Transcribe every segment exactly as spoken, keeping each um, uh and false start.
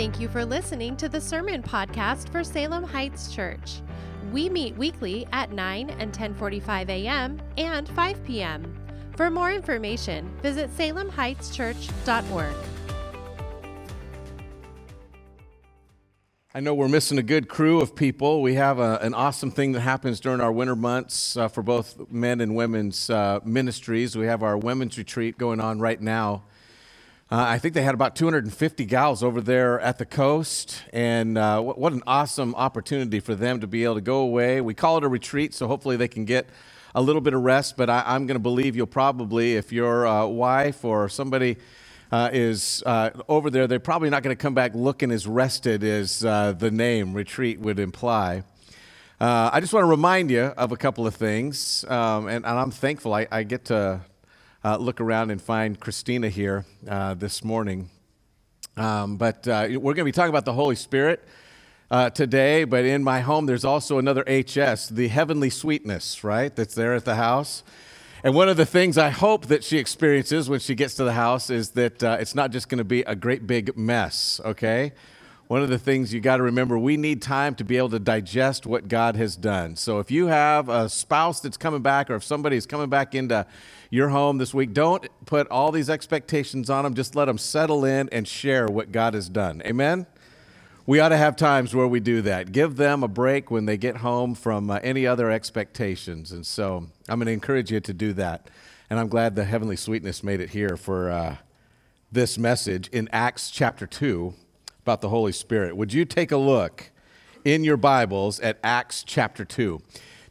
Thank you for listening to the Sermon Podcast for Salem Heights Church. We meet weekly at nine and ten forty-five a.m. and five p.m. For more information, visit salem heights church dot org. I know we're missing a good crew of people. We have a, an awesome thing that happens during our winter months uh, for both men and women's uh, ministries. We have our women's retreat going on right now. Uh, I think they had about two hundred fifty gals over there at the coast, and uh, what, what an awesome opportunity for them to be able to go away. We call it a retreat, so hopefully they can get a little bit of rest, but I, I'm going to believe you'll probably, if your uh, wife or somebody Uh, is uh, over there, they're probably not going to come back looking as rested as uh, the name retreat would imply. Uh, I just want to remind you of a couple of things, um, and, and I'm thankful I, I get to uh, look around and find Christina here uh, this morning. Um, but uh, we're going to be talking about the Holy Spirit uh, today, but in my home there's also another H S, the heavenly sweetness, right, that's there at the house. And one of the things I hope that she experiences when she gets to the house is that uh, it's not just going to be a great big mess, okay? One of the things you got to remember, we need time to be able to digest what God has done. So if you have a spouse that's coming back, or if somebody's coming back into your home this week, don't put all these expectations on them. Just let them settle in and share what God has done. Amen? We ought to have times where we do that. Give them a break when they get home from uh, any other expectations. And so I'm going to encourage you to do that. And I'm glad the heavenly sweetness made it here for uh, this message in Acts chapter two about the Holy Spirit. Would you take a look in your Bibles at Acts chapter two?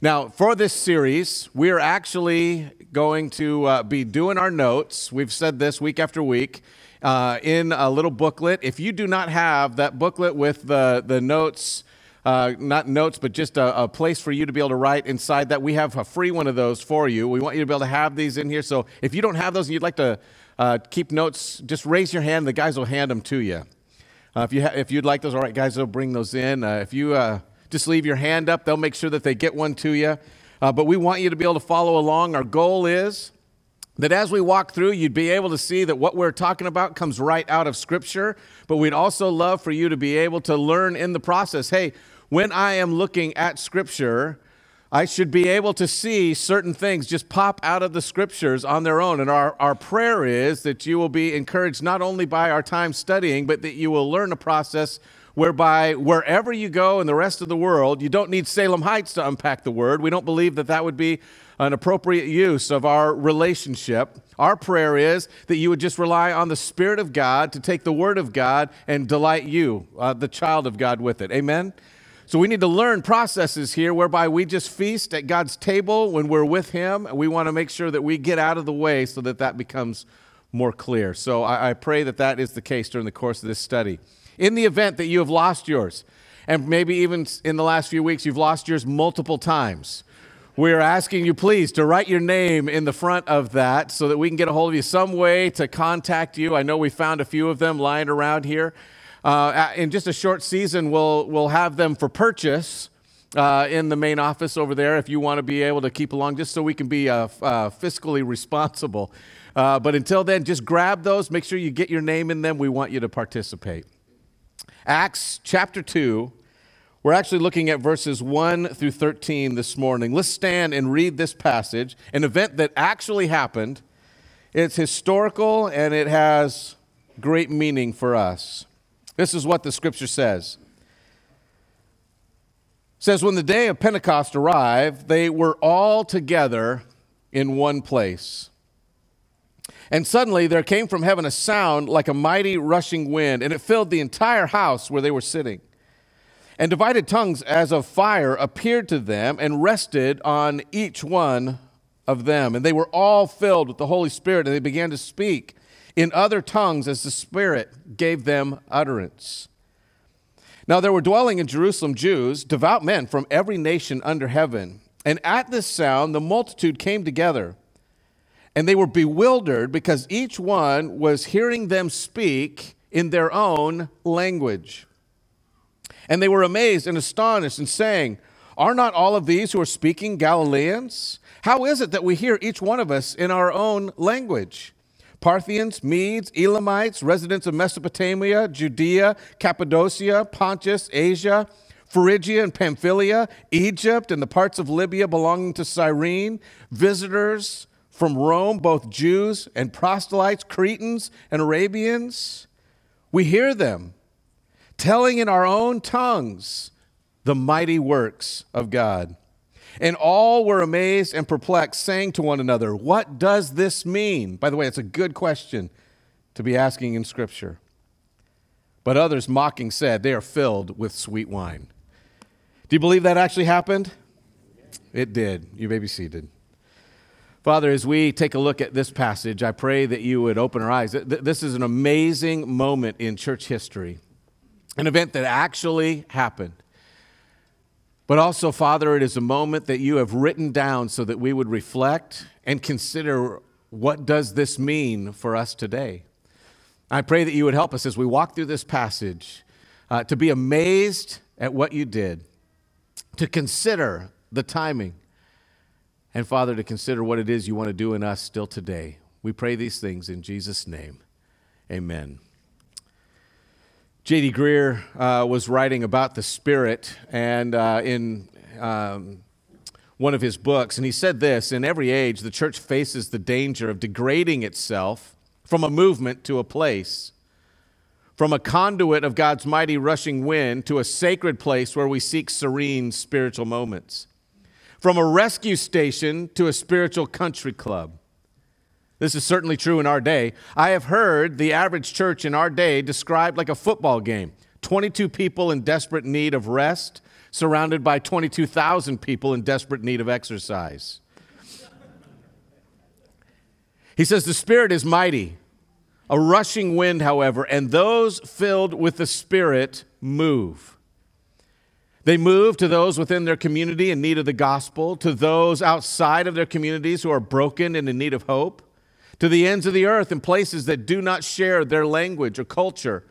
Now, for this series, we are actually going to uh, be doing our notes. We've said this week after week. Uh, in a little booklet. If you do not have that booklet with the, the notes, uh, not notes, but just a, a place for you to be able to write inside that, we have a free one of those for you. We want you to be able to have these in here. So if you don't have those and you'd like to uh, keep notes, just raise your hand. The guys will hand them to you. Uh, if, you ha- if you'd like those, all right, guys, they'll bring those in. Uh, if you uh, just leave your hand up, they'll make sure that they get one to you. Uh, but we want you to be able to follow along. Our goal is that as we walk through, you'd be able to see that what we're talking about comes right out of Scripture, but we'd also love for you to be able to learn in the process, hey, when I am looking at Scripture, I should be able to see certain things just pop out of the Scriptures on their own. And our, our prayer is that you will be encouraged not only by our time studying, but that you will learn a process whereby wherever you go in the rest of the world, you don't need Salem Heights to unpack the Word. We don't believe that that would be an appropriate use of our relationship. Our prayer is that you would just rely on the Spirit of God to take the Word of God and delight you, uh, the child of God, with it. Amen? So we need to learn processes here whereby we just feast at God's table when we're with Him. We want to make sure that we get out of the way so that that becomes more clear. So I, I pray that that is the case during the course of this study. In the event that you have lost yours, and maybe even in the last few weeks you've lost yours multiple times, we're asking you please to write your name in the front of that so that we can get a hold of you, some way to contact you. I know we found a few of them lying around here. Uh, in just a short season, we'll we'll have them for purchase uh, in the main office over there if you want to be able to keep along, just so we can be uh, uh, fiscally responsible. Uh, but until then, just grab those. Make sure you get your name in them. We want you to participate. Acts chapter two, we're actually looking at verses one through thirteen this morning. Let's stand and read this passage, an event that actually happened. It's historical and it has great meaning for us. This is what the Scripture says. It says, when the day of Pentecost arrived, they were all together in one place. And suddenly there came from heaven a sound like a mighty rushing wind, and it filled the entire house where they were sitting. And divided tongues as of fire appeared to them and rested on each one of them. And they were all filled with the Holy Spirit, and they began to speak in other tongues as the Spirit gave them utterance. Now there were dwelling in Jerusalem Jews, devout men from every nation under heaven. And at this sound the multitude came together. And they were bewildered because each one was hearing them speak in their own language. And they were amazed and astonished and saying, are not all of these who are speaking Galileans? How is it that we hear each one of us in our own language? Parthians, Medes, Elamites, residents of Mesopotamia, Judea, Cappadocia, Pontus, Asia, Phrygia and Pamphylia, Egypt and the parts of Libya belonging to Cyrene, visitors from Rome, both Jews and proselytes, Cretans and Arabians. We hear them telling in our own tongues the mighty works of God. And all were amazed and perplexed, saying to one another, what does this mean? By the way, it's a good question to be asking in Scripture. But others, mocking, said, they are filled with sweet wine. Do you believe that actually happened? It did. You may be seated. Father, as we take a look at this passage, I pray that you would open our eyes. This is an amazing moment in church history, an event that actually happened. But also, Father, it is a moment that you have written down so that we would reflect and consider, what does this mean for us today? I pray that you would help us as we walk through this passage uh, to be amazed at what you did, to consider the timing, and, Father, to consider what it is you want to do in us still today. We pray these things in Jesus' name. Amen. J D. Greer uh, was writing about the Spirit and uh, in um, one of his books, and he said this, in every age, the church faces the danger of degrading itself from a movement to a place, from a conduit of God's mighty rushing wind to a sacred place where we seek serene spiritual moments, from a rescue station to a spiritual country club. This is certainly true in our day. I have heard the average church in our day described like a football game, twenty-two people in desperate need of rest, surrounded by twenty-two thousand people in desperate need of exercise. He says, the Spirit is mighty, a rushing wind, however, and those filled with the Spirit move. They move to those within their community in need of the gospel, to those outside of their communities who are broken and in need of hope, to the ends of the earth and places that do not share their language or culture.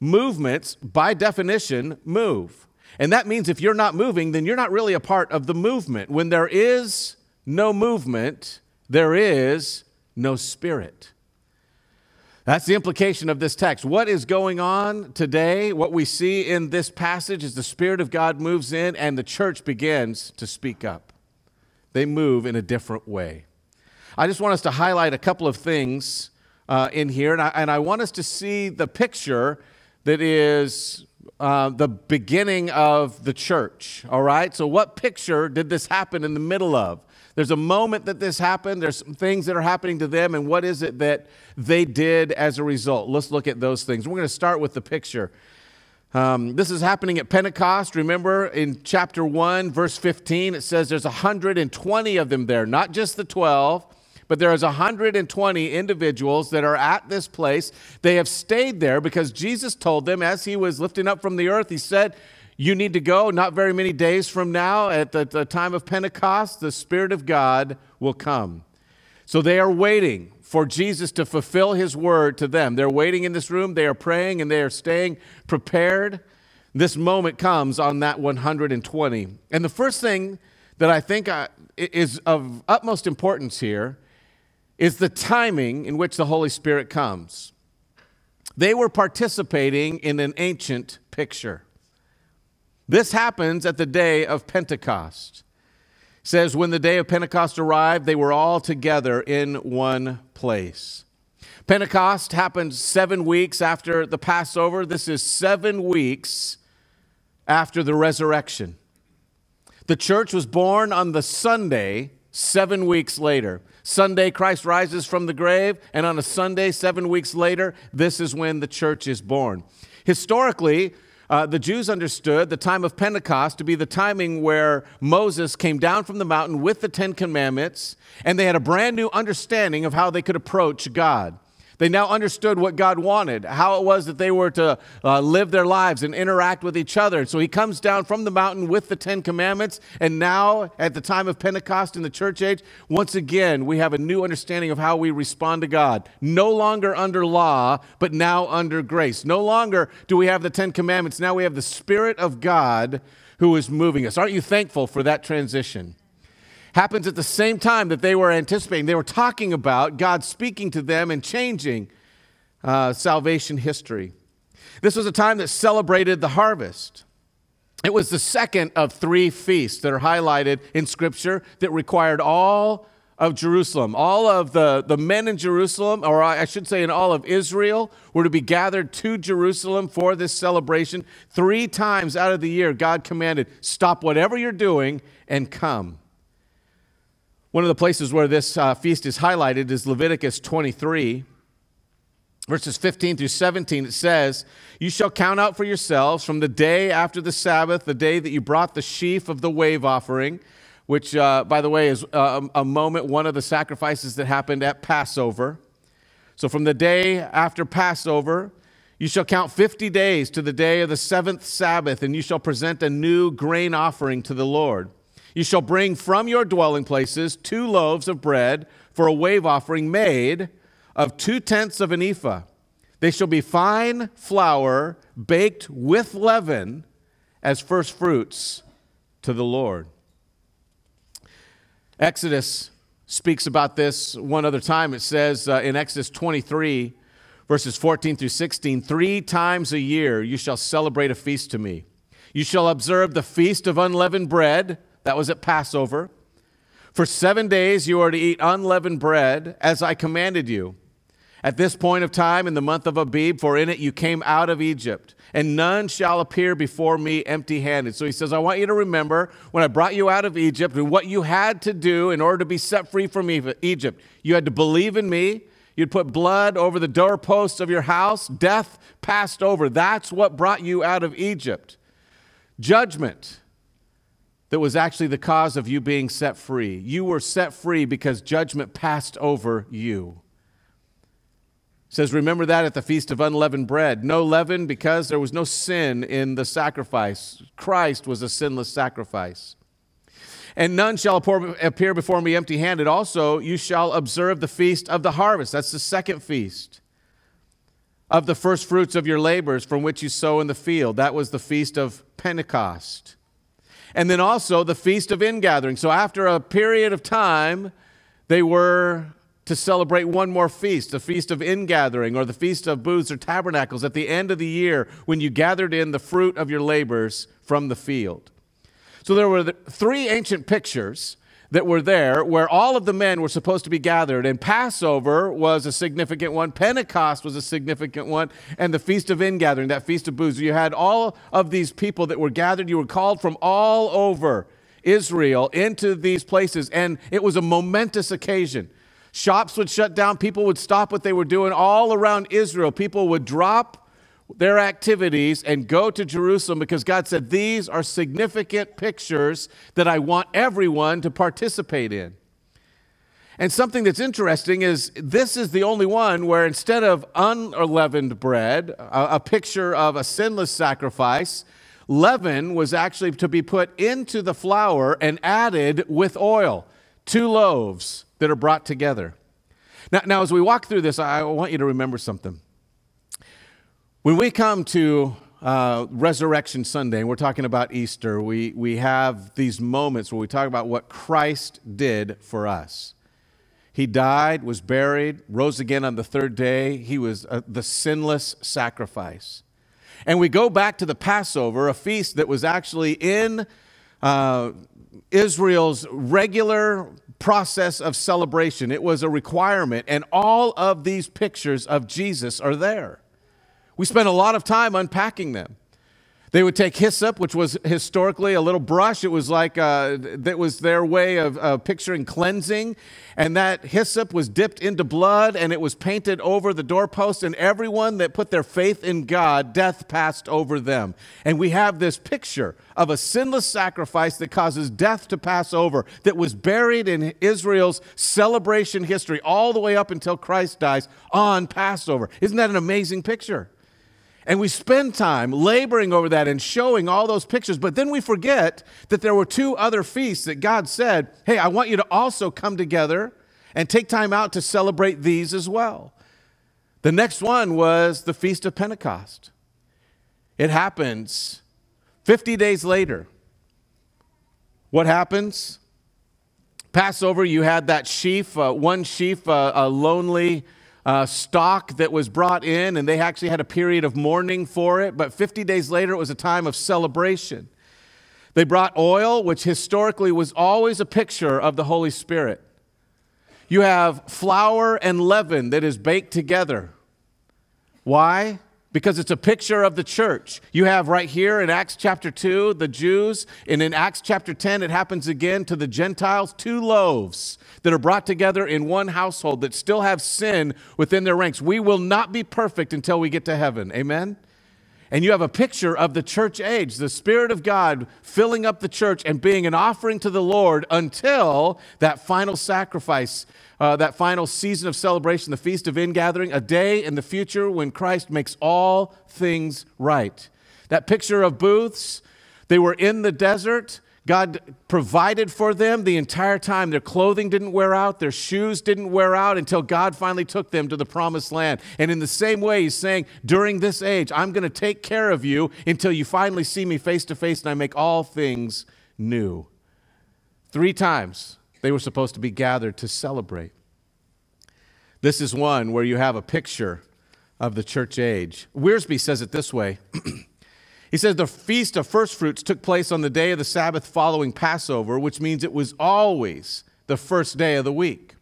Movements, by definition, move. And that means if you're not moving, then you're not really a part of the movement. When there is no movement, there is no Spirit. That's the implication of this text. What is going on today, what we see in this passage is the Spirit of God moves in and the church begins to speak up. They move in a different way. I just want us to highlight a couple of things uh, in here, and I, and I want us to see the picture that is uh, the beginning of the church, all right? So what picture did this happen in the middle of? There's a moment that this happened. There's some things that are happening to them. And what is it that they did as a result? Let's look at those things. We're going to start with the picture. Um, this is happening at Pentecost. Remember in chapter one, verse fifteen, it says there's one hundred twenty of them there, not just the twelve, but there is one hundred twenty individuals that are at this place. They have stayed there because Jesus told them as he was lifting up from the earth, he said, you need to go not very many days from now. At the, the time of Pentecost, the Spirit of God will come. So they are waiting for Jesus to fulfill his word to them. They're waiting in this room. They are praying and they are staying prepared. This moment comes on that one hundred twenty. And the first thing that I think I, is of utmost importance here is the timing in which the Holy Spirit comes. They were participating in an ancient picture. This happens at the day of Pentecost. It says, when the day of Pentecost arrived, they were all together in one place. Pentecost happened seven weeks after the Passover. This is seven weeks after the resurrection. The church was born on the Sunday, seven weeks later. Sunday, Christ rises from the grave, and on a Sunday, seven weeks later, this is when the church is born. Historically, Uh, the Jews understood the time of Pentecost to be the timing where Moses came down from the mountain with the Ten Commandments, and they had a brand new understanding of how they could approach God. They now understood what God wanted, how it was that they were to uh, live their lives and interact with each other. So he comes down from the mountain with the Ten Commandments, and now at the time of Pentecost in the church age, once again, we have a new understanding of how we respond to God. No longer under law, but now under grace. No longer do we have the Ten Commandments. Now we have the Spirit of God who is moving us. Aren't you thankful for that transition? happens at the same time that they were anticipating. They were talking about God speaking to them and changing uh, salvation history. This was a time that celebrated the harvest. It was the second of three feasts that are highlighted in Scripture that required all of Jerusalem. All of the, the men in Jerusalem, or I should say in all of Israel, were to be gathered to Jerusalem for this celebration. Three times out of the year, God commanded, stop whatever you're doing and come. One of the places where this uh, feast is highlighted is Leviticus twenty-three. Verses fifteen through seventeen, it says, "You shall count out for yourselves from the day after the Sabbath, the day that you brought the sheaf of the wave offering," which, uh, by the way, is a, a moment, one of the sacrifices that happened at Passover. So from the day after Passover, you shall count fifty days to the day of the seventh Sabbath, and you shall present a new grain offering to the Lord. You shall bring from your dwelling places two loaves of bread for a wave offering made of two-tenths of an ephah. They shall be fine flour baked with leaven as first fruits to the Lord. Exodus speaks about this one other time. It says uh, in Exodus twenty-three, verses fourteen through sixteen, "Three times a year you shall celebrate a feast to me. You shall observe the feast of unleavened bread." That was at Passover. "For seven days you are to eat unleavened bread, as I commanded you. At this point of time in the month of Abib, for in it you came out of Egypt, and none shall appear before me empty-handed." So he says, I want you to remember when I brought you out of Egypt and what you had to do in order to be set free from Egypt. You had to believe in me. You'd put blood over the doorposts of your house. Death passed over. That's what brought you out of Egypt. Judgment that was actually the cause of you being set free. You were set free because judgment passed over you. It says, remember that at the Feast of Unleavened Bread. No leaven because there was no sin in the sacrifice. Christ was a sinless sacrifice. "And none shall appear before me empty-handed. Also, you shall observe the Feast of the Harvest." That's the second feast. "Of the first fruits of your labors from which you sow in the field." That was the Feast of Pentecost. And then also the Feast of Ingathering. So after a period of time, they were to celebrate one more feast, the Feast of Ingathering, or the Feast of Booths or Tabernacles, at the end of the year when you gathered in the fruit of your labors from the field. So there were three ancient pictures that were there where all of the men were supposed to be gathered, and Passover was a significant one, Pentecost was a significant one, and the Feast of Ingathering, that Feast of Booths. You had all of these people that were gathered. You were called from all over Israel into these places, and it was a momentous occasion. Shops would shut down. People would stop what they were doing all around Israel. People would drop their activities and go to Jerusalem because God said, these are significant pictures that I want everyone to participate in. And something that's interesting is this is the only one where instead of unleavened bread, a, a picture of a sinless sacrifice, leaven was actually to be put into the flour and added with oil. Two loaves that are brought together. Now, now, as we walk through this, I want you to remember something. When we come to uh, Resurrection Sunday, and we're talking about Easter, we, we have these moments where we talk about what Christ did for us. He died, was buried, rose again on the third day. He was uh, the sinless sacrifice. And we go back to the Passover, a feast that was actually in uh, Israel's regular process of celebration. It was a requirement, and all of these pictures of Jesus are there. We spent a lot of time unpacking them. They would take hyssop, which was historically a little brush. It was like uh, that was their way of uh, picturing cleansing, and that hyssop was dipped into blood, and it was painted over the doorpost, and everyone that put their faith in God, death passed over them. And we have this picture of a sinless sacrifice that causes death to pass over, that was buried in Israel's celebration history all the way up until Christ dies on Passover. Isn't that an amazing picture? And we spend time laboring over that and showing all those pictures. But then we forget that there were two other feasts that God said, hey, I want you to also come together and take time out to celebrate these as well. The next one was the Feast of Pentecost. It happens fifty days later. What happens? Passover, you had that sheaf, uh, one sheaf, uh, a lonely uh, stock that was brought in, and they actually had a period of mourning for it. But fifty days later, it was a time of celebration. They brought oil, which historically was always a picture of the Holy Spirit. You have flour and leaven that is baked together. Why? Because it's a picture of the church. You have right here in Acts chapter two, the Jews, and in Acts chapter ten, it happens again to the Gentiles, two loaves that are brought together in one household that still have sin within their ranks. We will not be perfect until we get to heaven. Amen? And you have a picture of the church age, the Spirit of God filling up the church and being an offering to the Lord until that final sacrifice, uh, that final season of celebration, the Feast of Ingathering, a day in the future when Christ makes all things right. That picture of booths, they were in the desert. God provided for them the entire time. Their clothing didn't wear out. Their shoes didn't wear out until God finally took them to the promised land. And in the same way, he's saying, during this age, I'm going to take care of you until you finally see me face to face and I make all things new. Three times they were supposed to be gathered to celebrate. This is one where you have a picture of the church age. Wiersbe says it this way. He says the Feast of First Fruits took place on the day of the Sabbath following Passover, which means it was always the first day of the week.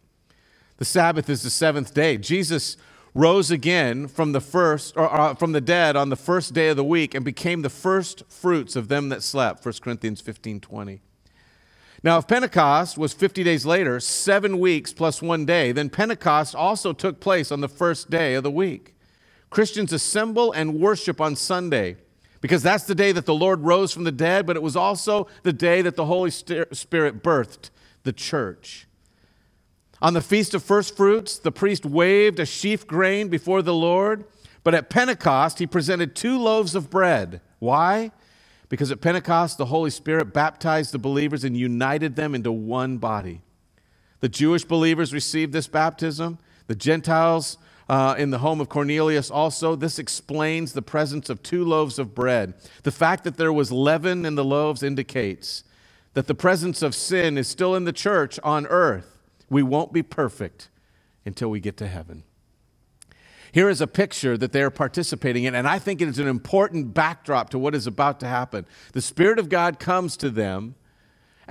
The Sabbath is the seventh day. Jesus rose again from the first or uh, from the dead on the first day of the week and became the first fruits of them that slept, First Corinthians fifteen twenty. Now, if Pentecost was fifty days later, seven weeks plus one day, then Pentecost also took place on the first day of the week. Christians assemble and worship on Sunday, because that's the day that the Lord rose from the dead, but it was also the day that the Holy Spirit birthed the church. On the Feast of First Fruits, the priest waved a sheaf grain before the Lord, but at Pentecost, he presented two loaves of bread. Why? Because at Pentecost, the Holy Spirit baptized the believers and united them into one body. The Jewish believers received this baptism. The Gentiles Uh, in the home of Cornelius also. This explains the presence of two loaves of bread. The fact that there was leaven in the loaves indicates that the presence of sin is still in the church on earth. We won't be perfect until we get to heaven. Here is a picture that they are participating in, and I think it is an important backdrop to what is about to happen. The Spirit of God comes to them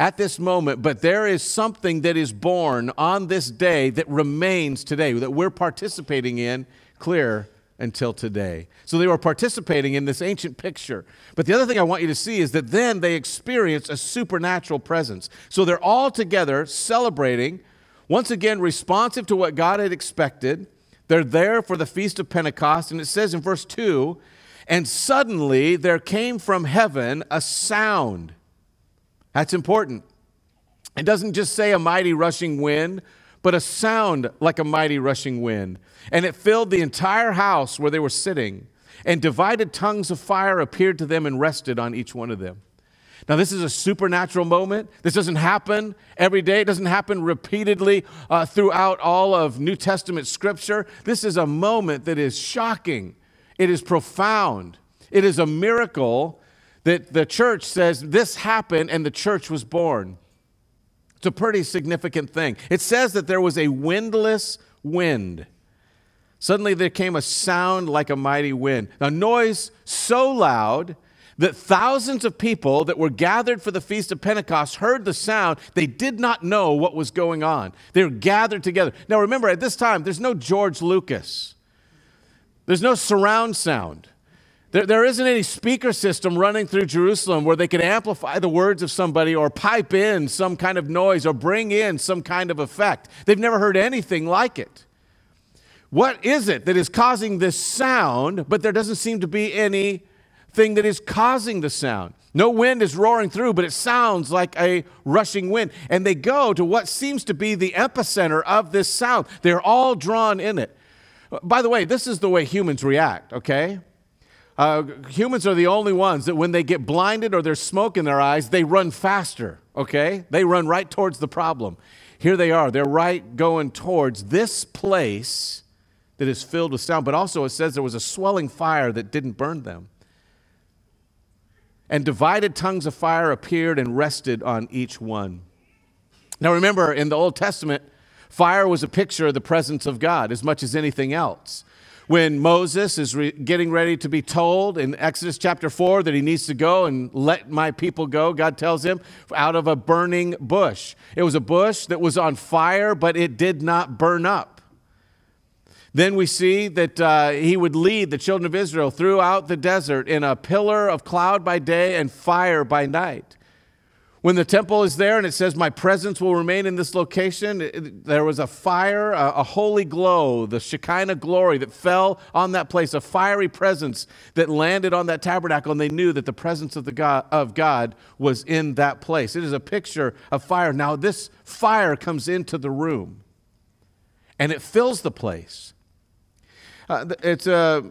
at this moment, but there is something that is born on this day that remains today, that we're participating in clear until today. So they were participating in this ancient picture. But the other thing I want you to see is that then they experience a supernatural presence. So they're all together celebrating, once again responsive to what God had expected. They're there for the Feast of Pentecost, and it says in verse two, and suddenly there came from heaven a sound. That's important. It doesn't just say a mighty rushing wind, but a sound like a mighty rushing wind. And it filled the entire house where they were sitting, and divided tongues of fire appeared to them and rested on each one of them. Now, this is a supernatural moment. This doesn't happen every day. It doesn't happen repeatedly uh, throughout all of New Testament Scripture. This is a moment that is shocking. It is profound. It is a miracle that the church says this happened and the church was born. It's a pretty significant thing. It says that there was a windless wind. Suddenly there came a sound like a mighty wind. A noise so loud that thousands of people that were gathered for the Feast of Pentecost heard the sound. They did not know what was going on. They were gathered together. Now remember, at this time, there's no George Lucas. There's no surround sound. There, there isn't any speaker system running through Jerusalem where they could amplify the words of somebody or pipe in some kind of noise or bring in some kind of effect. They've never heard anything like it. What is it that is causing this sound, but there doesn't seem to be anything that is causing the sound? No wind is roaring through, but it sounds like a rushing wind. And they go to what seems to be the epicenter of this sound. They're all drawn in it. By the way, this is the way humans react, okay? Uh, humans are the only ones that when they get blinded or there's smoke in their eyes, they run faster, okay? They run right towards the problem. Here they are. They're right going towards this place that is filled with sound. But also it says there was a swelling fire that didn't burn them. And divided tongues of fire appeared and rested on each one. Now remember, in the Old Testament, fire was a picture of the presence of God as much as anything else. When Moses is re- getting ready to be told in Exodus chapter four that he needs to go and let my people go, God tells him, out of a burning bush. It was a bush that was on fire, but it did not burn up. Then we see that uh, he would lead the children of Israel throughout the desert in a pillar of cloud by day and fire by night. When the temple is there and it says, my presence will remain in this location, it, there was a fire, a, a holy glow, the Shekinah glory that fell on that place, a fiery presence that landed on that tabernacle, and they knew that the presence of, the God, of God was in that place. It is a picture of fire. Now this fire comes into the room, and it fills the place. Uh, it's a,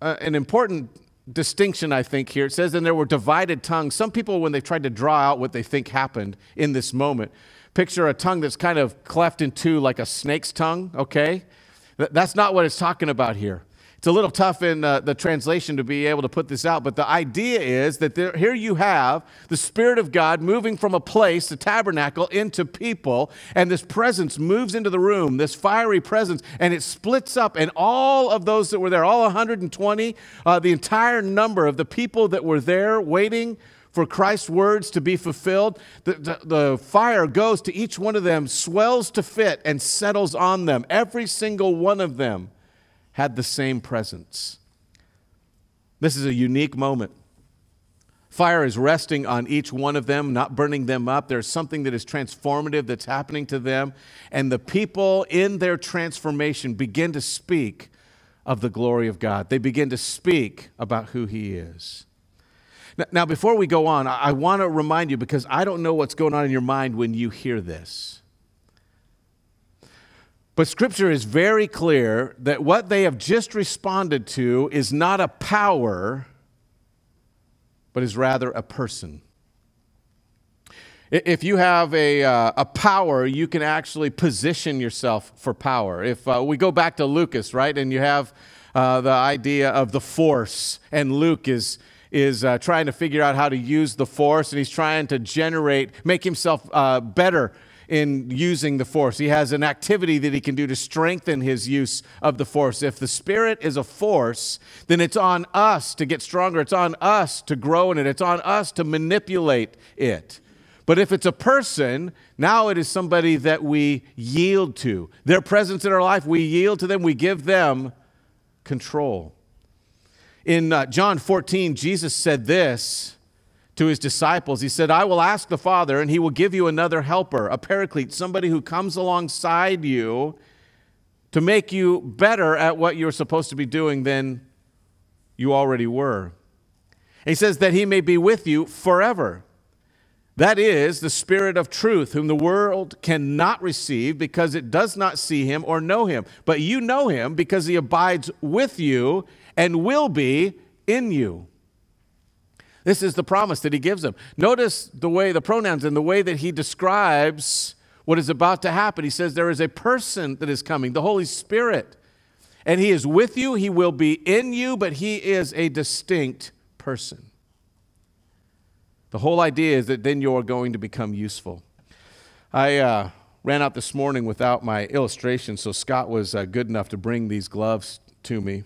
uh, an important distinction, I think, here. It says, and there were divided tongues. Some people, when they tried to draw out what they think happened in this moment, picture a tongue that's kind of cleft in two like a snake's tongue, okay? That's not what it's talking about here. It's a little tough in uh, the translation to be able to put this out, but the idea is that there, here you have the Spirit of God moving from a place, the tabernacle, into people, and this presence moves into the room, this fiery presence, and it splits up, and all of those that were there, all one hundred twenty, uh, the entire number of the people that were there waiting for Christ's words to be fulfilled, the, the, the fire goes to each one of them, swells to fit, and settles on them, every single one of them. Had the same presence. This is a unique moment. Fire is resting on each one of them, not burning them up. There's something that is transformative that's happening to them, and the people in their transformation begin to speak of the glory of God. They begin to speak about who He is. Now, now before we go on, I, I want to remind you, because I don't know what's going on in your mind when you hear this. But Scripture is very clear that what they have just responded to is not a power, but is rather a person. If you have a uh, a power, you can actually position yourself for power. If uh, we go back to Lucas, right, and you have uh, the idea of the force, and Luke is... is uh, trying to figure out how to use the force, and he's trying to generate, make himself uh, better in using the force. He has an activity that he can do to strengthen his use of the force. If the Spirit is a force, then it's on us to get stronger. It's on us to grow in it. It's on us to manipulate it. But if it's a person, now it is somebody that we yield to. Their presence in our life, we yield to them. We give them control. In uh, John fourteen, Jesus said this to his disciples. He said, I will ask the Father, and he will give you another helper, a paraclete, somebody who comes alongside you to make you better at what you're supposed to be doing than you already were. And he says that he may be with you forever. That is the Spirit of truth, whom the world cannot receive because it does not see him or know him. But you know him because he abides with you and will be in you. This is the promise that he gives them. Notice the way the pronouns and the way that he describes what is about to happen. He says there is a person that is coming, the Holy Spirit. And he is with you, he will be in you, but he is a distinct person. The whole idea is that then you're going to become useful. I uh, ran out this morning without my illustration, so Scott was uh, good enough to bring these gloves to me.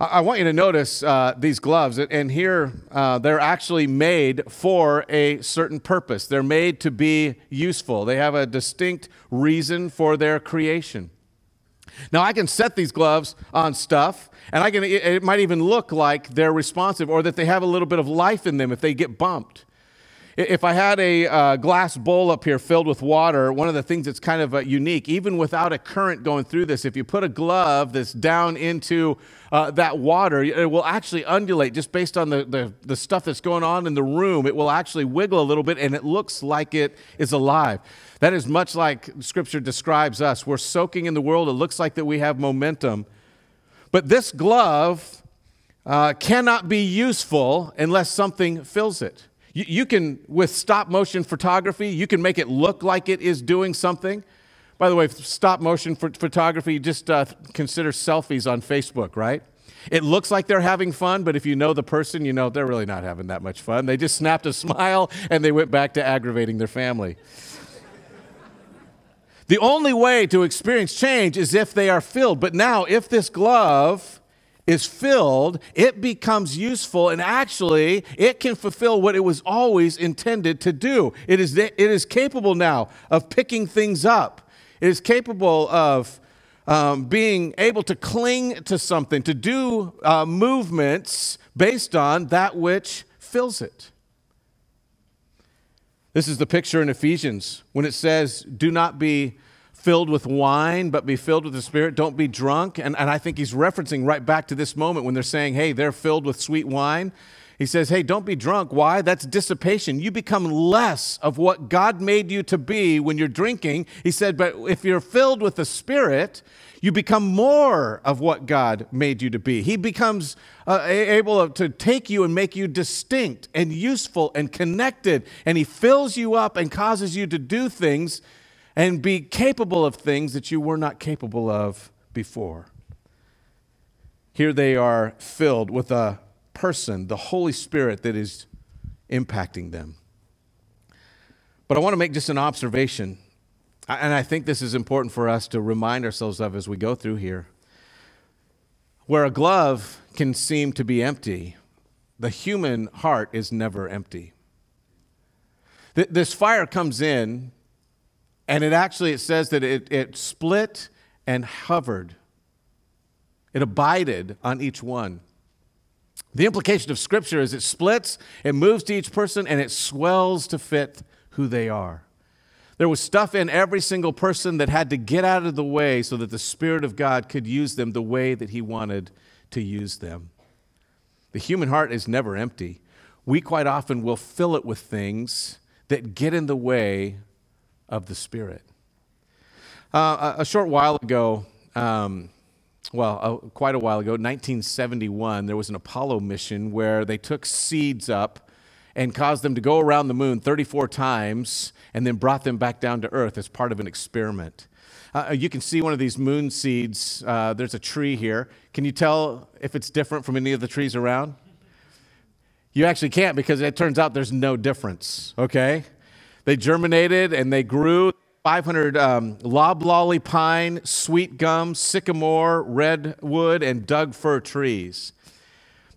I, I want you to notice uh, these gloves, and here uh, they're actually made for a certain purpose. They're made to be useful. They have a distinct reason for their creation. Now, I can set these gloves on stuff, and I can. It might even look like they're responsive or that they have a little bit of life in them if they get bumped. If I had a uh, glass bowl up here filled with water, one of the things that's kind of uh, unique, even without a current going through this, if you put a glove that's down into uh, that water, it will actually undulate just based on the, the, the stuff that's going on in the room. It will actually wiggle a little bit, and it looks like it is alive. That is much like Scripture describes us. We're soaking in the world. It looks like that we have momentum. But this glove uh, cannot be useful unless something fills it. You can, with stop-motion photography, you can make it look like it is doing something. By the way, stop-motion photography, just uh, consider selfies on Facebook, right? It looks like they're having fun, but if you know the person, you know they're really not having that much fun. They just snapped a smile, and they went back to aggravating their family. The only way to experience change is if they are filled. But now, if this glove is filled, it becomes useful, and actually, it can fulfill what it was always intended to do. It is, it is capable now of picking things up. It is capable of um, being able to cling to something, to do uh, movements based on that which fills it. This is the picture in Ephesians when it says, do not be filled with wine, but be filled with the Spirit. Don't be drunk. And, and I think he's referencing right back to this moment when they're saying, hey, they're filled with sweet wine. He says, hey, don't be drunk. Why? That's dissipation. You become less of what God made you to be when you're drinking. He said, but if you're filled with the Spirit, you become more of what God made you to be. He becomes uh, able to take you and make you distinct and useful and connected. And he fills you up and causes you to do things and be capable of things that you were not capable of before. Here they are filled with a person, the Holy Spirit that is impacting them. But I want to make just an observation, and I think this is important for us to remind ourselves of as we go through here. Where a glove can seem to be empty, the human heart is never empty. Th- this fire comes in, and it actually, it says that it, it split and hovered. It abided on each one. The implication of Scripture is it splits, it moves to each person, and it swells to fit who they are. There was stuff in every single person that had to get out of the way so that the Spirit of God could use them the way that he wanted to use them. The human heart is never empty. We quite often will fill it with things that get in the way of the Spirit. Uh, a, a short while ago, um, Well, uh, quite a while ago, nineteen seventy-one, there was an Apollo mission where they took seeds up and caused them to go around the moon thirty-four times and then brought them back down to Earth as part of an experiment. Uh, you can see one of these moon seeds. Uh, there's a tree here. Can you tell if it's different from any of the trees around? You actually can't, because it turns out there's no difference, okay? They germinated and they grew. five hundred um, loblolly pine, sweet gum, sycamore, redwood, and Doug fir trees.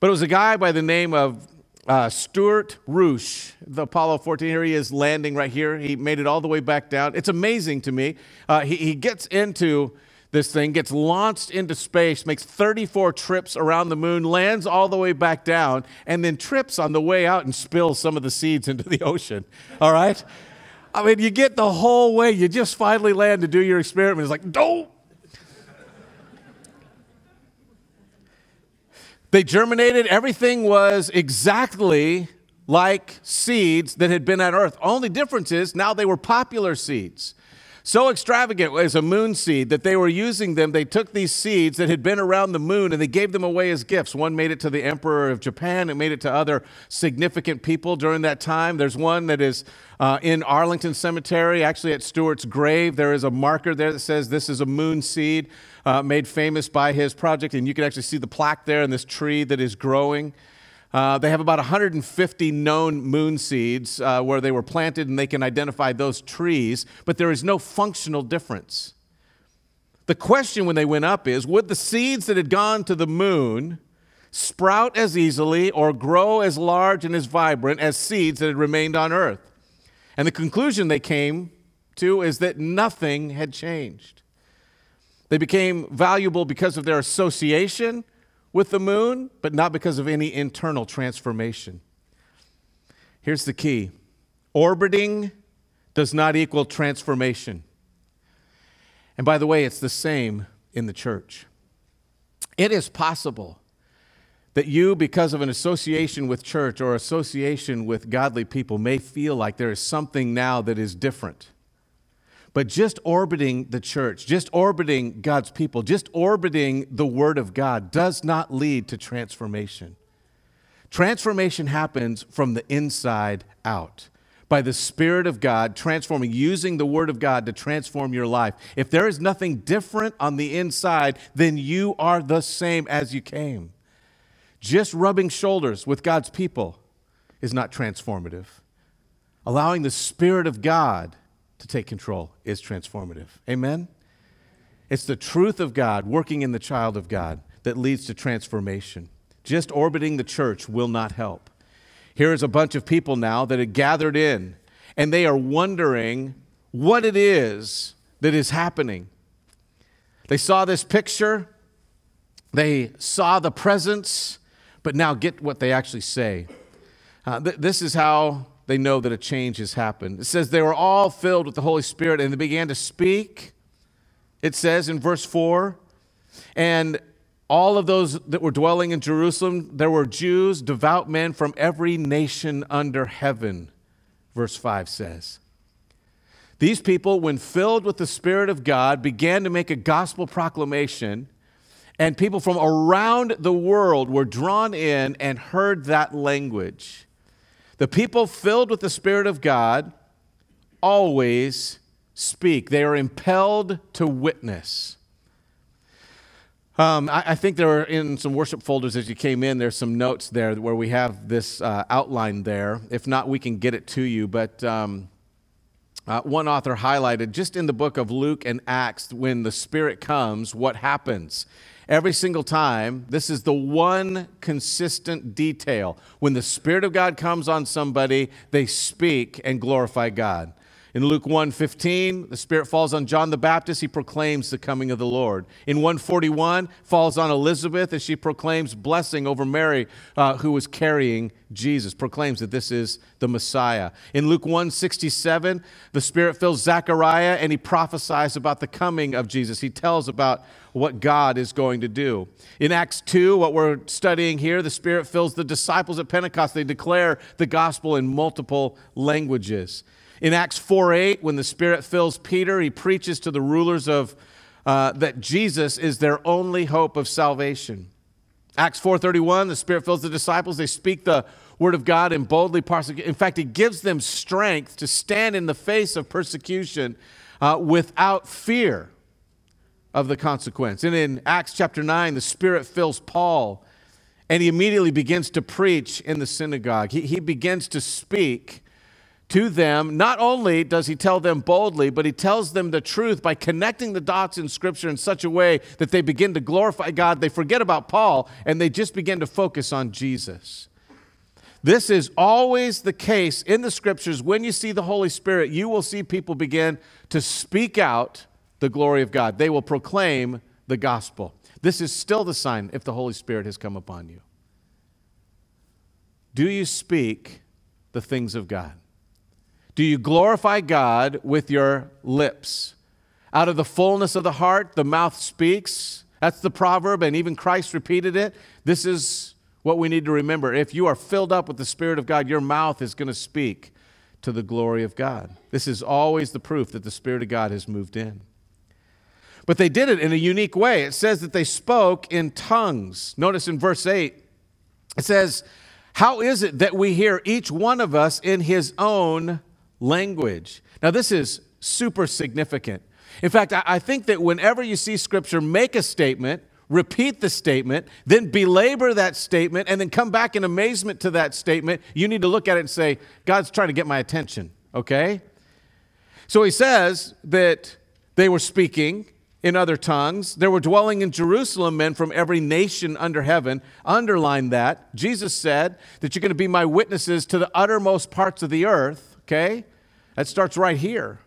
But it was a guy by the name of uh, Stuart Roosa, the Apollo fourteen. Here he is landing right here. He made it all the way back down. It's amazing to me. Uh, he, he gets into this thing, gets launched into space, makes thirty-four trips around the moon, lands all the way back down, and then trips on the way out and spills some of the seeds into the ocean. All right? I mean, you get the whole way. You just finally land to do your experiment. It's like, dope. They germinated. Everything was exactly like seeds that had been on Earth. Only difference is now they were popular seeds. So extravagant was a moon seed that they were using them. They took these seeds that had been around the moon and they gave them away as gifts. One made it to the Emperor of Japan. It made it to other significant people during that time. There's one that is uh, in Arlington Cemetery, actually at Stuart's grave. There is a marker there that says this is a moon seed uh, made famous by his project. And you can actually see the plaque there and this tree that is growing. Uh, they have about one hundred fifty known moon seeds uh, where they were planted, and they can identify those trees, but there is no functional difference. The question when they went up is, would the seeds that had gone to the moon sprout as easily or grow as large and as vibrant as seeds that had remained on Earth? And the conclusion they came to is that nothing had changed. They became valuable because of their association with the moon, but not because of any internal transformation. Here's the key. Orbiting does not equal transformation. And by the way, it's the same in the church. It is possible that you, because of an association with church or association with godly people, may feel like there is something now that is different. But just orbiting the church, just orbiting God's people, just orbiting the Word of God does not lead to transformation. Transformation happens from the inside out by the Spirit of God transforming, using the Word of God to transform your life. If there is nothing different on the inside, then you are the same as you came. Just rubbing shoulders with God's people is not transformative. Allowing the Spirit of God to take control is transformative. Amen? It's the truth of God working in the child of God that leads to transformation. Just orbiting the church will not help. Here is a bunch of people now that have gathered in, and they are wondering what it is that is happening. They saw this picture, they saw the presence, but now get what they actually say. Uh, th- this is how they know that a change has happened. It says they were all filled with the Holy Spirit, and they began to speak. It says in verse four, and all of those that were dwelling in Jerusalem, there were Jews, devout men from every nation under heaven, verse five says. These people, when filled with the Spirit of God, began to make a gospel proclamation, and people from around the world were drawn in and heard that language. The people filled with the Spirit of God always speak. They are impelled to witness. Um, I, I think there are in some worship folders as you came in, there's some notes there where we have this uh, outline there. If not, we can get it to you. But um, uh, one author highlighted just in the book of Luke and Acts, when the Spirit comes, what happens? Every single time, this is the one consistent detail. When the Spirit of God comes on somebody, they speak and glorify God. In Luke one fifteen, the Spirit falls on John the Baptist. He proclaims the coming of the Lord. In one forty-one, falls on Elizabeth as she proclaims blessing over Mary, uh, who was carrying Jesus, proclaims that this is the Messiah. In Luke one sixty-seven, the Spirit fills Zechariah, and he prophesies about the coming of Jesus. He tells about what God is going to do. In Acts two, what we're studying here, the Spirit fills the disciples at Pentecost. They declare the gospel in multiple languages. In Acts four eight, when the Spirit fills Peter, he preaches to the rulers of uh, that Jesus is their only hope of salvation. Acts four thirty-one, the Spirit fills the disciples. They speak the word of God and boldly persecute. In fact, it gives them strength to stand in the face of persecution uh, without fear of the consequence. And in Acts chapter nine, the Spirit fills Paul, and he immediately begins to preach in the synagogue. He, he begins to speak to them. Not only does he tell them boldly, but he tells them the truth by connecting the dots in Scripture in such a way that they begin to glorify God. They forget about Paul, and they just begin to focus on Jesus. This is always the case in the Scriptures. When you see the Holy Spirit, you will see people begin to speak out the glory of God. They will proclaim the gospel. This is still the sign if the Holy Spirit has come upon you. Do you speak the things of God? Do you glorify God with your lips? Out of the fullness of the heart, the mouth speaks. That's the proverb, and even Christ repeated it. This is what we need to remember. If you are filled up with the Spirit of God, your mouth is going to speak to the glory of God. This is always the proof that the Spirit of God has moved in. But they did it in a unique way. It says that they spoke in tongues. Notice in verse eight, it says, how is it that we hear each one of us in his own language? Now, this is super significant. In fact, I think that whenever you see Scripture make a statement, repeat the statement, then belabor that statement, and then come back in amazement to that statement, you need to look at it and say, God's trying to get my attention, okay? So he says that they were speaking in other tongues. There were dwelling in Jerusalem men from every nation under heaven. Underline that. Jesus said that you're going to be my witnesses to the uttermost parts of the earth, okay? That starts right here.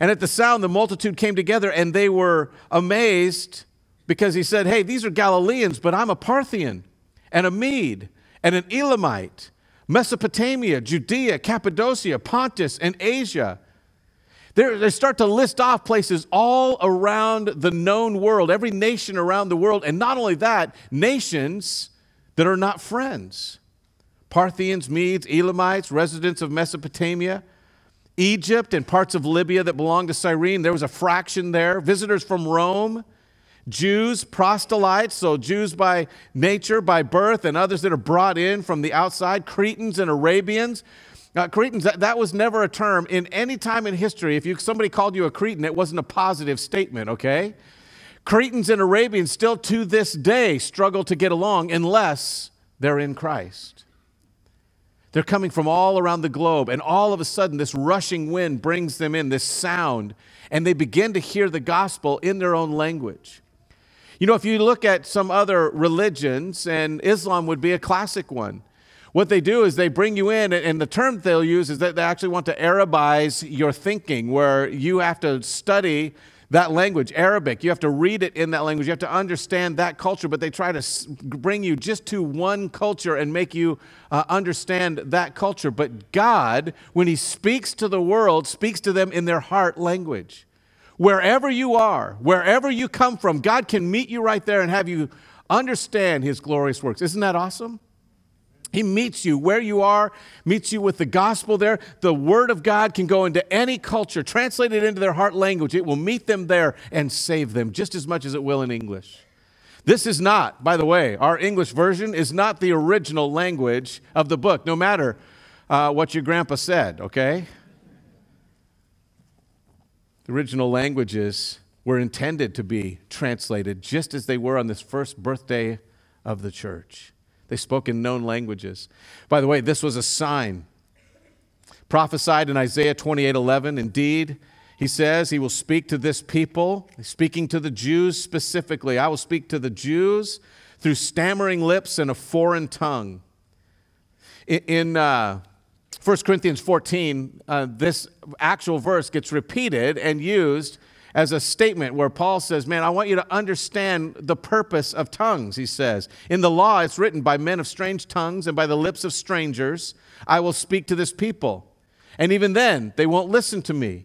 And at the sound, the multitude came together, and they were amazed because he said, hey, these are Galileans, but I'm a Parthian and a Mede and an Elamite, Mesopotamia, Judea, Cappadocia, Pontus, and Asia. They're, they start to list off places all around the known world, every nation around the world, and not only that, nations that are not friends. Parthians, Medes, Elamites, residents of Mesopotamia, Egypt, and parts of Libya that belonged to Cyrene. There was a fraction there. Visitors from Rome, Jews, proselytes, so Jews by nature, by birth, and others that are brought in from the outside, Cretans and Arabians. Now, Cretans, that, that was never a term in any time in history. If you, somebody called you a Cretan, it wasn't a positive statement, okay? Cretans and Arabians still to this day struggle to get along unless they're in Christ. They're coming from all around the globe, and all of a sudden this rushing wind brings them in, this sound, and they begin to hear the gospel in their own language. You know, if you look at some other religions, and Islam would be a classic one, what they do is they bring you in, and the term they'll use is that they actually want to Arabize your thinking, where you have to study that language, Arabic. You have to read it in that language. You have to understand that culture, but they try to bring you just to one culture and make you uh, understand that culture. But God, when He speaks to the world, speaks to them in their heart language. Wherever you are, wherever you come from, God can meet you right there and have you understand His glorious works. Isn't that awesome? He meets you where you are, meets you with the gospel there. The word of God can go into any culture, translate it into their heart language. It will meet them there and save them just as much as it will in English. This is not, by the way, our English version is not the original language of the book, no matter uh, what your grandpa said, okay? The original languages were intended to be translated just as they were on this first birthday of the church. They spoke in known languages. By the way, this was a sign prophesied in Isaiah twenty-eight eleven. Indeed, He says, He will speak to this people, speaking to the Jews specifically. I will speak to the Jews through stammering lips and a foreign tongue. In uh, First Corinthians fourteen, uh, this actual verse gets repeated and used as a statement where Paul says, man, I want you to understand the purpose of tongues, he says. In the law, it's written, by men of strange tongues and by the lips of strangers, I will speak to this people. And even then, they won't listen to me.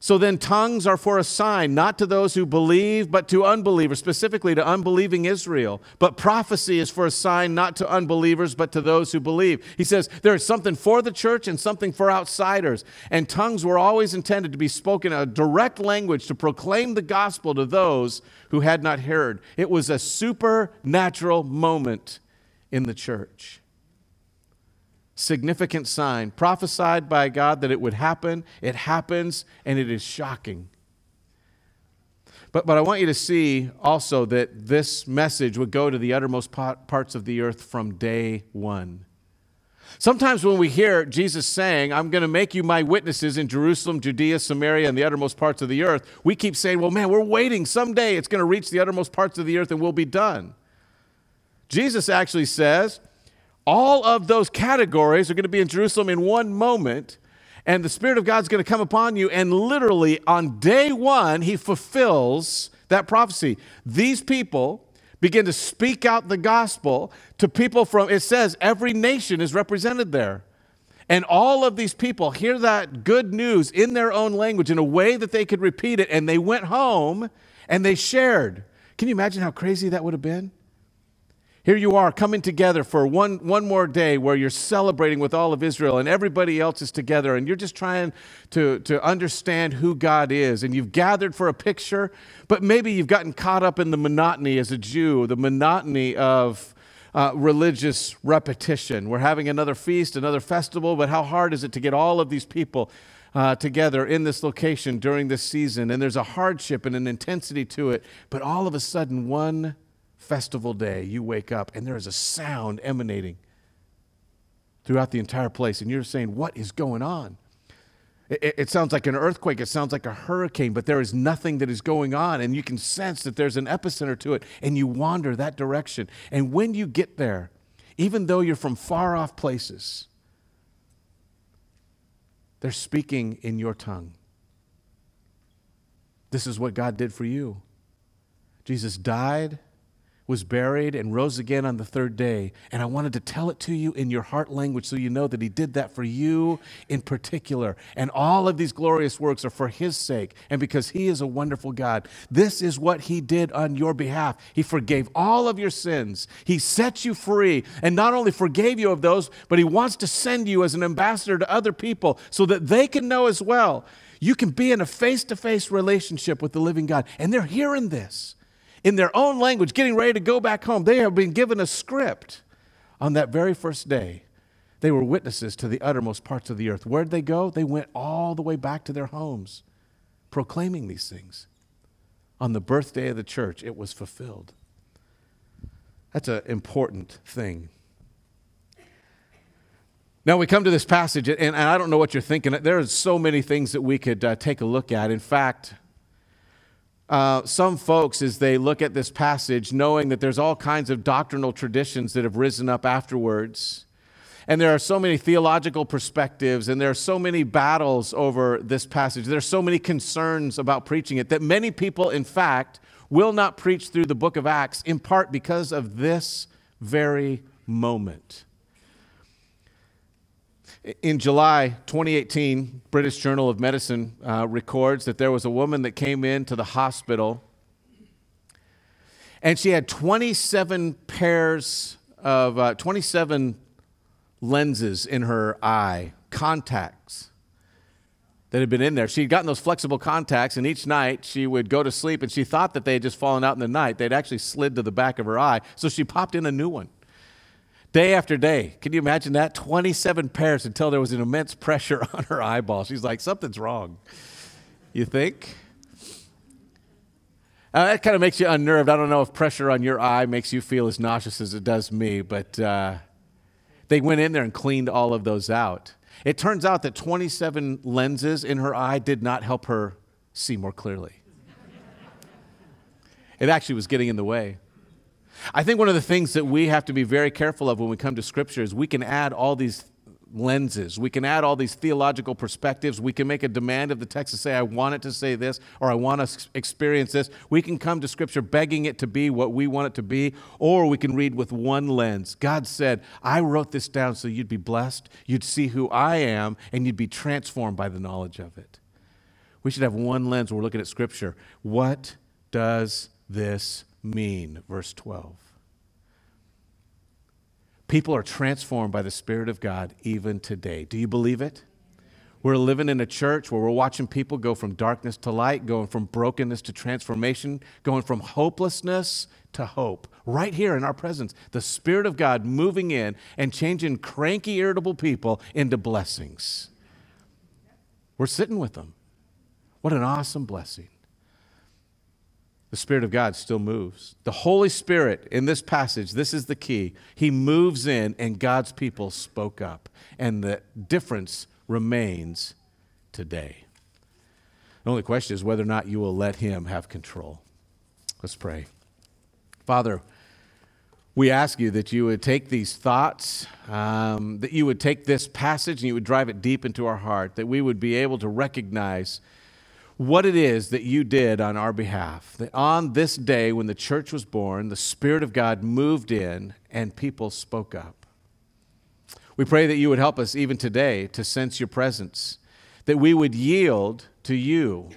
So then tongues are for a sign, not to those who believe, but to unbelievers, specifically to unbelieving Israel. But prophecy is for a sign, not to unbelievers, but to those who believe. He says there is something for the church and something for outsiders. And tongues were always intended to be spoken, a direct language to proclaim the gospel to those who had not heard. It was a supernatural moment in the church. Significant sign, prophesied by God that it would happen. It happens, and it is shocking. But, but I want you to see also that this message would go to the uttermost parts of the earth from day one. Sometimes when we hear Jesus saying, I'm going to make you my witnesses in Jerusalem, Judea, Samaria, and the uttermost parts of the earth, we keep saying, well, man, we're waiting. Someday it's going to reach the uttermost parts of the earth, and we'll be done. Jesus actually says, all of those categories are going to be in Jerusalem in one moment, and the Spirit of God's going to come upon you, and literally on day one, He fulfills that prophecy. These people begin to speak out the gospel to people from, it says, every nation is represented there. And all of these people hear that good news in their own language in a way that they could repeat it, and they went home and they shared. Can you imagine how crazy that would have been? Here you are coming together for one, one more day where you're celebrating with all of Israel and everybody else is together and you're just trying to, to understand who God is, and you've gathered for a picture, but maybe you've gotten caught up in the monotony as a Jew, the monotony of uh, religious repetition. We're having another feast, another festival, but how hard is it to get all of these people uh, together in this location during this season? And there's a hardship and an intensity to it, but all of a sudden one festival day, you wake up and there is a sound emanating throughout the entire place, and you're saying, what is going on? It, it sounds like an earthquake, it sounds like a hurricane, but there is nothing that is going on, and you can sense that there's an epicenter to it, and you wander that direction. And when you get there, even though you're from far off places, they're speaking in your tongue. This is what God did for you. Jesus died, was buried, and rose again on the third day. And I wanted to tell it to you in your heart language so you know that He did that for you in particular. And all of these glorious works are for His sake and because He is a wonderful God. This is what He did on your behalf. He forgave all of your sins. He set you free, and not only forgave you of those, but He wants to send you as an ambassador to other people so that they can know as well. You can be in a face-to-face relationship with the living God. And they're hearing this in their own language, getting ready to go back home. They have been given a script. On that very first day, they were witnesses to the uttermost parts of the earth. Where'd they go? They went all the way back to their homes, proclaiming these things. On the birthday of the church, it was fulfilled. That's an important thing. Now we come to this passage, and, and I don't know what you're thinking. There are so many things that we could uh, take a look at. In fact, uh, some folks, as they look at this passage, knowing that there's all kinds of doctrinal traditions that have risen up afterwards, and there are so many theological perspectives, and there are so many battles over this passage, there are so many concerns about preaching it, that many people, in fact, will not preach through the book of Acts, in part because of this very moment. In July twenty eighteen, British Journal of Medicine uh, records that there was a woman that came into the hospital, and she had twenty-seven pairs of uh, twenty-seven lenses in her eye, contacts that had been in there. She'd gotten those flexible contacts, and each night she would go to sleep, and she thought that they had just fallen out in the night. They'd actually slid to the back of her eye, so she popped in a new one. Day after day. Can you imagine that? twenty-seven pairs, until there was an immense pressure on her eyeball. She's like, something's wrong. You think? Uh, that kind of makes you unnerved. I don't know if pressure on your eye makes you feel as nauseous as it does me, but uh, they went in there and cleaned all of those out. It turns out that twenty-seven lenses in her eye did not help her see more clearly. It actually was getting in the way. I think one of the things that we have to be very careful of when we come to Scripture is we can add all these lenses. We can add all these theological perspectives. We can make a demand of the text to say, I want it to say this, or I want to experience this. We can come to Scripture begging it to be what we want it to be, or we can read with one lens. God said, I wrote this down so you'd be blessed, you'd see who I am, and you'd be transformed by the knowledge of it. We should have one lens when we're looking at Scripture. What does this mean? Verse twelve. People are transformed by the Spirit of God even today. Do you believe it? We're living in a church where we're watching people go from darkness to light, going from brokenness to transformation, going from hopelessness to hope. Right here in our presence, the Spirit of God moving in and changing cranky, irritable people into blessings. We're sitting with them. What an awesome blessing. The Spirit of God still moves. The Holy Spirit in this passage, this is the key. He moves in, and God's people spoke up. And the difference remains today. The only question is whether or not you will let Him have control. Let's pray. Father, we ask you that you would take these thoughts, um, that you would take this passage and you would drive it deep into our heart, that we would be able to recognize what it is that you did on our behalf, that on this day when the church was born, the Spirit of God moved in and people spoke up. We pray that you would help us even today to sense your presence, that we would yield to you,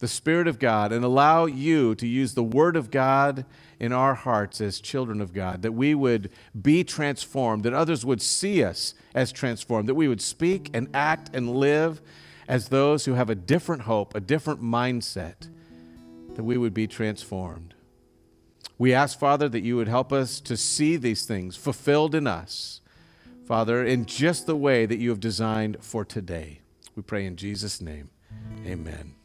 the Spirit of God, and allow you to use the Word of God in our hearts as children of God, that we would be transformed, that others would see us as transformed, that we would speak and act and live as those who have a different hope, a different mindset, that we would be transformed. We ask, Father, that you would help us to see these things fulfilled in us, Father, in just the way that you have designed for today. We pray in Jesus' name, amen.